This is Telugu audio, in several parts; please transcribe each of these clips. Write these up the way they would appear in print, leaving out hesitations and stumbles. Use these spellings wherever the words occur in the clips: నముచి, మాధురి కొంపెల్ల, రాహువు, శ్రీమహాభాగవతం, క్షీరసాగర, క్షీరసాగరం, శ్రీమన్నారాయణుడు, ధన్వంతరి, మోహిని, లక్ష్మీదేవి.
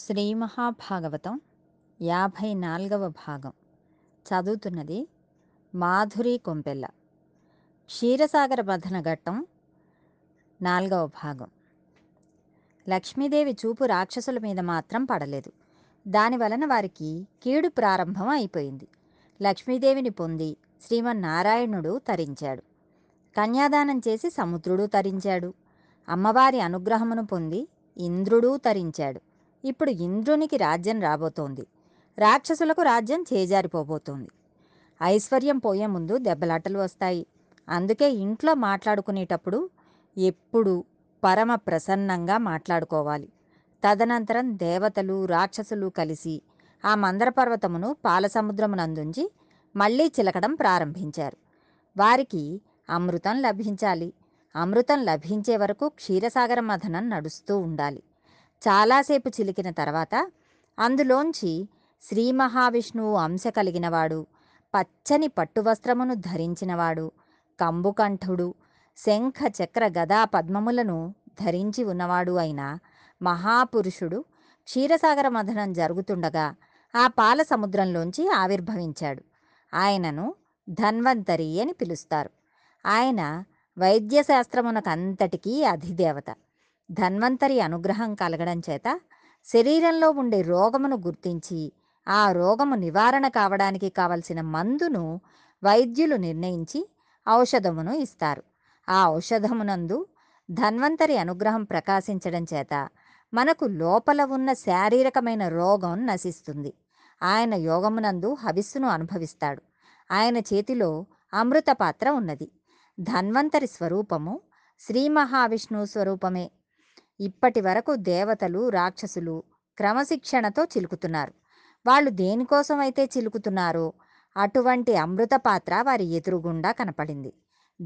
శ్రీమహాభాగవతం 54వ భాగం. చదువుతున్నది మాధురి కొంపెల్ల. క్షీరసాగర బంధన ఘట్టం 4వ భాగం. లక్ష్మీదేవి చూపు రాక్షసుల మీద మాత్రం పడలేదు. దానివలన వారికి కీడు ప్రారంభం అయిపోయింది. లక్ష్మీదేవిని పొంది శ్రీమన్నారాయణుడు తరించాడు. కన్యాదానం చేసి సముద్రుడు తరించాడు. అమ్మవారి అనుగ్రహమును పొంది ఇంద్రుడు తరించాడు. ఇప్పుడు ఇంద్రునికి రాజ్యం రాబోతోంది. రాక్షసులకు రాజ్యం చేజారిపోబోతోంది. ఐశ్వర్యం పోయే ముందు దెబ్బలాటలు వస్తాయి. అందుకే ఇంట్లో మాట్లాడుకునేటప్పుడు ఎప్పుడు పరమ ప్రసన్నంగా మాట్లాడుకోవాలి. తదనంతరం దేవతలు రాక్షసులు కలిసి ఆ మందర పర్వతమును పాలసముద్రమునందుంచి మళ్ళీ చిలకడం ప్రారంభించారు. వారికి అమృతం లభించాలి. అమృతం లభించే వరకు క్షీరసాగర మథనం నడుస్తూ ఉండాలి. చాలాసేపు చిలికిన తర్వాత అందులోంచి శ్రీ మహావిష్ణువు అంశ కలిగినవాడు, పచ్చని పట్టువస్త్రమును ధరించినవాడు, కంబుకంఠుడు, శంఖ చక్ర గదా పద్మములను ధరించి ఉన్నవాడు అయిన మహాపురుషుడు క్షీరసాగర మథనం జరుగుతుండగా ఆ పాల సముద్రంలోంచి ఆవిర్భవించాడు. ఆయనను ధన్వంతరి అని పిలుస్తారు. ఆయన వైద్యశాస్త్రమునకంతటికీ అధిదేవత. ధన్వంతరి అనుగ్రహం కలగడం చేత శరీరంలో ఉండే రోగమును గుర్తించి ఆ రోగము నివారణ కావడానికి కావలసిన మందును వైద్యులు నిర్ణయించి ఔషధమును ఇస్తారు. ఆ ఔషధమునందు ధన్వంతరి అనుగ్రహం ప్రకాశించడం చేత మనకు లోపల ఉన్న శారీరకమైన రోగం నశిస్తుంది. ఆయన యోగమునందు హవిస్సును అనుభవిస్తాడు. ఆయన చేతిలో అమృత పాత్ర ఉన్నది. ధన్వంతరి స్వరూపము శ్రీ మహావిష్ణువు స్వరూపమే. ఇప్పటి వరకు దేవతలు రాక్షసులు క్రమశిక్షణతో చిలుకుతున్నారు. వాళ్ళు దేనికోసమైతే చిలుకుతున్నారో అటువంటి అమృత పాత్ర వారి ఎదురుగుండా కనపడింది.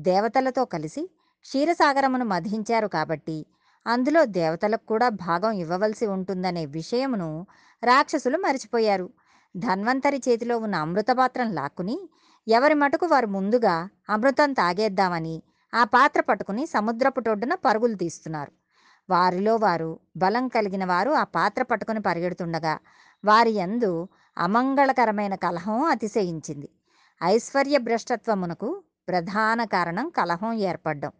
దేవతలతో కలిసి క్షీరసాగరమును మధించారు కాబట్టి అందులో దేవతలకు కూడా భాగం ఇవ్వవలసి ఉంటుందనే విషయమును రాక్షసులు మరిచిపోయారు. ధన్వంతరి చేతిలో ఉన్న అమృత పాత్రను లాక్కుని ఎవరి మటుకు వారు ముందుగా అమృతం తాగేద్దామని ఆ పాత్ర పట్టుకుని సముద్రపు ఒడ్డున పరుగులు తీస్తున్నారు. వారిలో వారు బలం కలిగిన వారు ఆ పాత్ర పట్టుకుని పరిగెడుతుండగా వారి యందు అమంగళకరమైన కలహం అతిశయించింది. ఐశ్వర్య భ్రష్టత్వమునకు ప్రధాన కారణం కలహం ఏర్పడ్డం.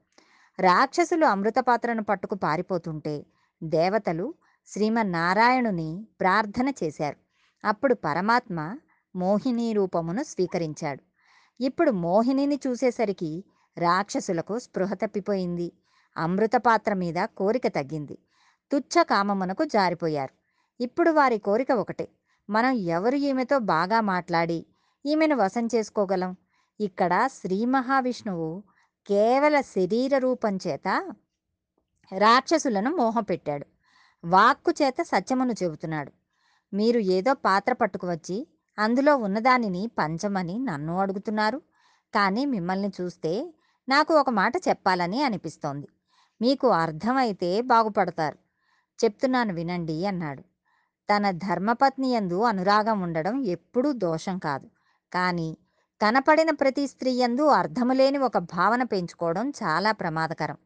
రాక్షసులు అమృత పాత్రను పట్టుకు పారిపోతుంటే దేవతలు శ్రీమన్నారాయణుని ప్రార్థన చేశారు. అప్పుడు పరమాత్మ మోహిని రూపమును స్వీకరించాడు. ఇప్పుడు మోహినిని చూసేసరికి రాక్షసులకు స్పృహ తప్పిపోయింది. అమృత పాత్ర మీద కోరిక తగ్గింది. తుచ్చ కామమునకు జారిపోయారు. ఇప్పుడు వారి కోరిక ఒకటే, మనం ఎవరు ఈమెతో బాగా మాట్లాడి ఈమెను వశం చేసుకోగలం. ఇక్కడ శ్రీ మహావిష్ణువు కేవల శరీర రూపం చేత రాక్షసులను మోహపెట్టాడు. వాక్కు చేత సత్యమును చెబుతున్నాడు. మీరు ఏదో పాత్ర పట్టుకువచ్చి అందులో ఉన్నదానిని పంచమని నన్ను అడుగుతున్నారు. కానీ మిమ్మల్ని చూస్తే నాకు ఒక మాట చెప్పాలని అనిపిస్తోంది. మీకు అర్థమైతే బాగుపడతారు. చెప్తున్నాను వినండి అన్నాడు. తన ధర్మపత్ని యందు అనురాగం ఉండడం ఎప్పుడూ దోషం కాదు. కానీ కనపడిన ప్రతి స్త్రీ యందు అర్థము లేని ఒక భావన పెంచుకోవడం చాలా ప్రమాదకరం.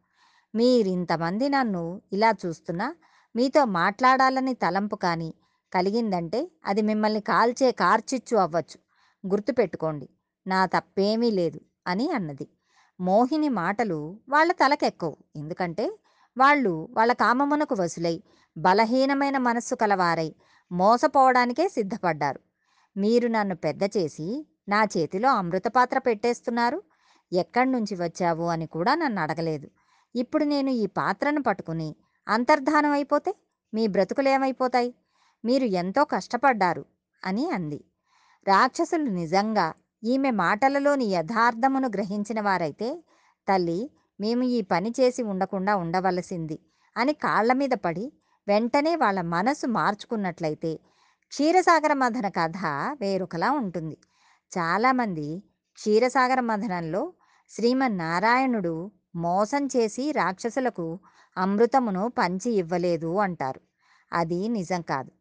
మీరింతమంది నన్ను ఇలా చూస్తున్నా మీతో మాట్లాడాలని తలంపు కానీ కలిగిందంటే అది మిమ్మల్ని కార్చిచ్చు అవ్వచ్చు. గుర్తుపెట్టుకోండి, నా తప్పేమీ లేదు అని అన్నది. మోహిని మాటలు వాళ్ళ తలకెక్కవు. ఎందుకంటే వాళ్ళు వాళ్ళ కామమునకు వసులై బలహీనమైన మనస్సు కలవారై మోసపోవడానికే సిద్ధపడ్డారు. మీరు నన్ను పెద్ద చేసి నా చేతిలో అమృత పాత్ర పెట్టేస్తున్నారు. ఎక్కడి నుంచి వచ్చావు అని కూడా నన్ను అడగలేదు. ఇప్పుడు నేను ఈ పాత్రను పట్టుకుని అంతర్ధానం అయిపోతే మీ బ్రతుకులేమైపోతాయి? మీరు ఎంతో కష్టపడ్డారు అని అంది. రాక్షసులు నిజంగా ఈమె మాటలలోని యథార్థమును గ్రహించిన వారైతే, తల్లి మేము ఈ పని చేసి ఉండకుండా ఉండవలసింది అని కాళ్ల మీద పడి వెంటనే వాళ్ళ మనసు మార్చుకున్నట్లయితే క్షీరసాగర మథన కథ వేరొకలా ఉంటుంది. చాలామంది క్షీరసాగర మథనంలో శ్రీమన్నారాయణుడు మోసం చేసి రాక్షసులకు అమృతమును పంచి ఇవ్వలేదు అంటారు. అది నిజం కాదు.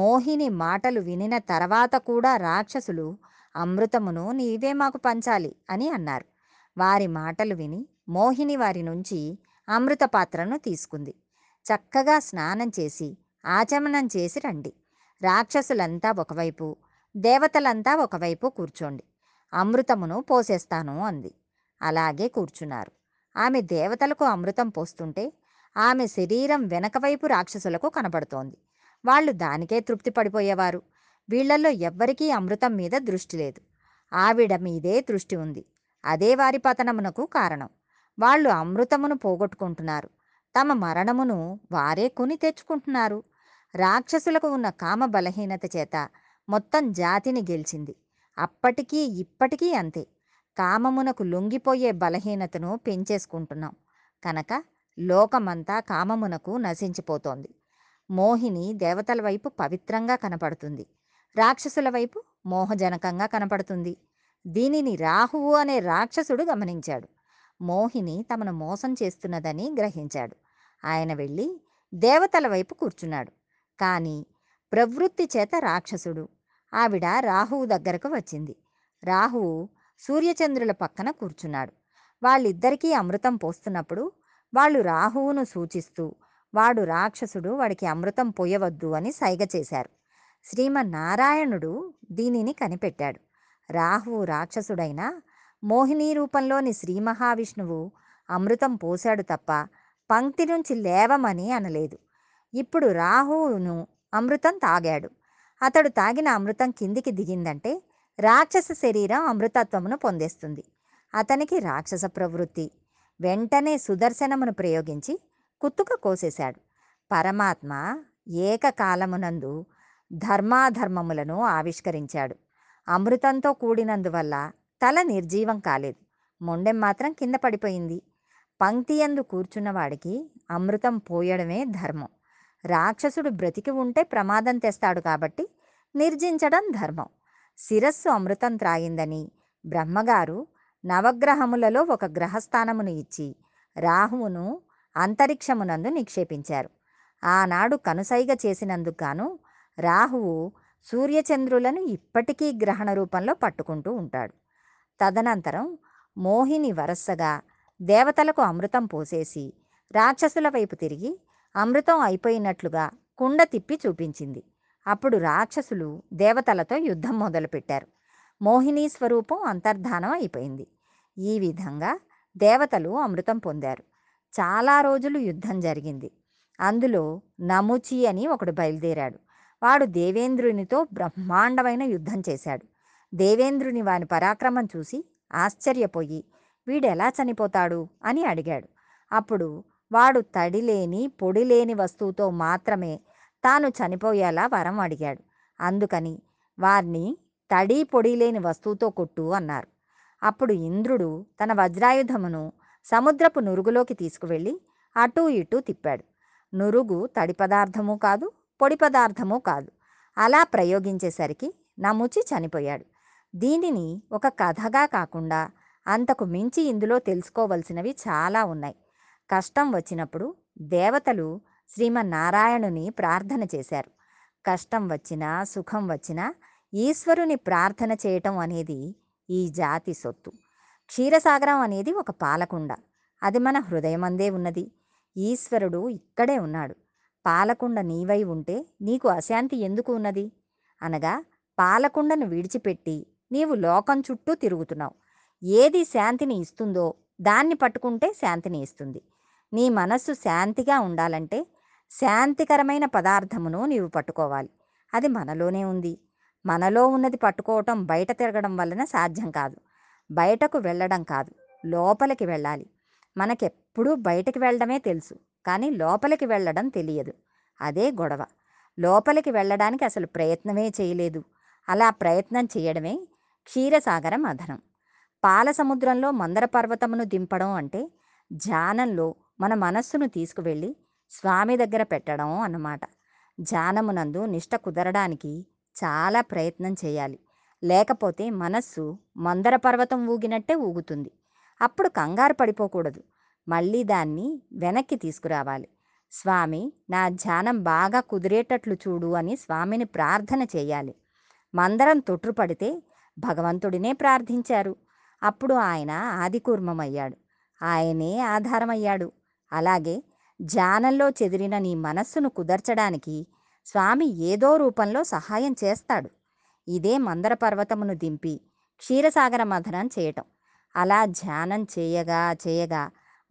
మోహిని మాటలు వినిన తర్వాత కూడా రాక్షసులు అమృతమును నీవే మాకు పంచాలి అని అన్నారు. వారి మాటలు విని మోహిని వారి నుంచి అమృత పాత్రను తీసుకుంది. చక్కగా స్నానం చేసి ఆచమనం చేసి రండి. రాక్షసులంతా ఒకవైపు, దేవతలంతా ఒకవైపు కూర్చోండి. అమృతమును పోసేస్తాను అంది. అలాగే కూర్చున్నారు. ఆమె దేవతలకు అమృతం పోస్తుంటే ఆమె శరీరం వెనకవైపు రాక్షసులకు కనబడుతోంది. వాళ్ళు దానికే తృప్తి పడిపోయేవారు. వీళ్లల్లో ఎవ్వరికీ అమృతం మీద దృష్టి లేదు. ఆవిడ మీదే దృష్టి ఉంది. అదే వారి పతనమునకు కారణం. వాళ్ళు అమృతమును పోగొట్టుకుంటున్నారు. తమ మరణమును వారే కొని తెచ్చుకుంటున్నారు. రాక్షసులకు ఉన్న కామ బలహీనత చేత మొత్తం జాతిని గెలిచింది. అప్పటికీ ఇప్పటికీ అంతే. కామమునకు లొంగిపోయే బలహీనతను పెంచేసుకుంటున్నాం కనుక లోకమంతా కామమునకు నశించిపోతోంది. మోహిని దేవతల వైపు పవిత్రంగా కనపడుతుంది, రాక్షసుల వైపు మోహజనకంగా కనపడుతుంది. దీనిని రాహువు అనే రాక్షసుడు గమనించాడు. మోహిని తమను మోసం చేస్తున్నదని గ్రహించాడు. ఆయన వెళ్ళి దేవతల వైపు కూర్చున్నాడు. కానీ ప్రవృత్తి చేత రాక్షసుడు. ఆవిడ రాహువు దగ్గరకు వచ్చింది. రాహువు సూర్యచంద్రుల పక్కన కూర్చున్నాడు. వాళ్ళిద్దరికీ అమృతం పోస్తున్నప్పుడు వాళ్ళు రాహువును సూచిస్తూ వాడు రాక్షసుడు, వాడికి అమృతం పోయవద్దు అని సైగ చేశారు. శ్రీమన్నారాయణుడు దీనిని కనిపెట్టాడు. రాహువు రాక్షసుడైనా మోహిని రూపంలోని శ్రీ మహావిష్ణువు అమృతం పోశాడు తప్ప పంక్తి నుంచి లేవమని అనలేదు. ఇప్పుడు రాహువును అమృతం తాగాడు. అతడు తాగిన అమృతం కిందికి దిగిందంటే రాక్షస శరీరం అమృతత్వమును పొందేస్తుంది. అతనికి రాక్షస ప్రవృత్తి. వెంటనే సుదర్శనమును ప్రయోగించి కుత్తుక కోసేశాడు. పరమాత్మ ఏకకాలమునందు ధర్మాధర్మములను ఆవిష్కరించాడు. అమృతంతో కూడినందువల్ల తల నిర్జీవం కాలేదు. మొండెం మాత్రం కింద పడిపోయింది. పంక్తియందు కూర్చున్నవాడికి అమృతం పోయడమే ధర్మం. రాక్షసుడు బ్రతికి ఉంటే ప్రమాదం తెస్తాడు కాబట్టి నిర్జించడం ధర్మం. శిరస్సు అమృతం త్రాగిందని బ్రహ్మగారు నవగ్రహములలో ఒక గ్రహస్థానమును ఇచ్చి రాహువును అంతరిక్షమునందు నిక్షేపించారు. ఆనాడు కనుసైగ చేసినందుకు రాహువు సూర్యచంద్రులను ఇప్పటికీ గ్రహణ రూపంలో పట్టుకుంటూ ఉంటాడు. తదనంతరం మోహిని వరసగా దేవతలకు అమృతం పోసేసి రాక్షసుల వైపు తిరిగి అమృతం అయిపోయినట్లుగా కుండ తిప్పి చూపించింది. అప్పుడు రాక్షసులు దేవతలతో యుద్ధం మొదలుపెట్టారు. మోహిని స్వరూపం అంతర్ధానం అయిపోయింది. ఈ విధంగా దేవతలు అమృతం పొందారు. చాలా రోజులు యుద్ధం జరిగింది. అందులో నముచి అని ఒకడు బయలుదేరాడు. వాడు దేవేంద్రునితో బ్రహ్మాండమైన యుద్ధం చేశాడు. దేవేంద్రుని వాని పరాక్రమం చూసి ఆశ్చర్యపోయి వీడెలా చనిపోతాడు అని అడిగాడు. అప్పుడు వాడు తడిలేని పొడిలేని వస్తువుతో మాత్రమే తాను చనిపోయేలా వరం అడిగాడు. అందుకని వారిని తడి పొడి లేని వస్తువుతో కొట్టు అన్నారు. అప్పుడు ఇంద్రుడు తన వజ్రాయుధమును సముద్రపు నురుగులోకి తీసుకువెళ్ళి అటూ ఇటూ తిప్పాడు. నురుగు తడి పదార్థము కాదు, పొడి పదార్థము కాదు. అలా ప్రయోగించేసరికి నముచి చనిపోయాడు. దీనిని ఒక కథగా కాకుండా అంతకు మించి ఇందులో తెలుసుకోవలసినవి చాలా ఉన్నాయి. కష్టం వచ్చినప్పుడు దేవతలు శ్రీమన్నారాయణుని ప్రార్థన చేశారు. కష్టం వచ్చినా సుఖం వచ్చినా ఈశ్వరుని ప్రార్థన చేయటం అనేది ఈ జాతి సొత్తు. క్షీరసాగరం అనేది ఒక పాలకుండ. అది మన హృదయమందే ఉన్నది. ఈశ్వరుడు ఇక్కడే ఉన్నాడు. పాలకుండ నీవై ఉంటే నీకు అశాంతి ఎందుకు ఉన్నది? అనగా పాలకుండను విడిచిపెట్టి నీవు లోకం చుట్టూ తిరుగుతున్నావు. ఏది శాంతిని ఇస్తుందో దాన్ని పట్టుకుంటే శాంతిని ఇస్తుంది. నీ మనస్సు శాంతిగా ఉండాలంటే శాంతికరమైన పదార్థమును నీవు పట్టుకోవాలి. అది మనలోనే ఉంది. మనలో ఉన్నది పట్టుకోవటం బయట తిరగడం వలన సాధ్యం కాదు. బయటకు వెళ్ళడం కాదు, లోపలికి వెళ్ళాలి. మనకెప్పుడూ బయటకు వెళ్ళడమే తెలుసు, కానీ లోపలికి వెళ్ళడం తెలియదు. అదే గొడవ. లోపలికి వెళ్ళడానికి అసలు ప్రయత్నమే చేయలేదు. అలా ప్రయత్నం చేయడమే క్షీరసాగర మథనం. పాలసముద్రంలో మందర పర్వతమును దింపడం అంటే ధ్యానంలో మన మనస్సును తీసుకువెళ్ళి స్వామి దగ్గర పెట్టడం అన్నమాట. ధ్యానమునందు నిష్ట కుదరడానికి చాలా ప్రయత్నం చేయాలి. లేకపోతే మనస్సు మందర పర్వతం ఊగినట్టే ఊగుతుంది. అప్పుడు కంగారు పడిపోకూడదు. మళ్ళీ దాన్ని వెనక్కి తీసుకురావాలి. స్వామి, నా ధ్యానం బాగా కుదిరేటట్లు చూడు అని స్వామిని ప్రార్థన చేయాలి. మందరం తొట్రుపడితే భగవంతుడినే ప్రార్థించారు. అప్పుడు ఆయన ఆదికూర్మమయ్యాడు. ఆయనే ఆధారమయ్యాడు. అలాగే జానంలో చెదిరిన నీ మనస్సును కుదర్చడానికి స్వామి ఏదో రూపంలో సహాయం చేస్తాడు. ఇదే మందర పర్వతమును దింపి క్షీరసాగర మథనం చేయటం. అలా ధ్యానం చేయగా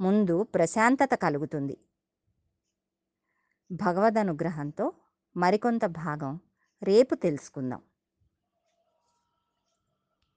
ముందు ప్రశాంతత కలుగుతుంది. భగవద్ అనుగ్రహంతో మరికొంత భాగం రేపు తెలుసుకుందాం.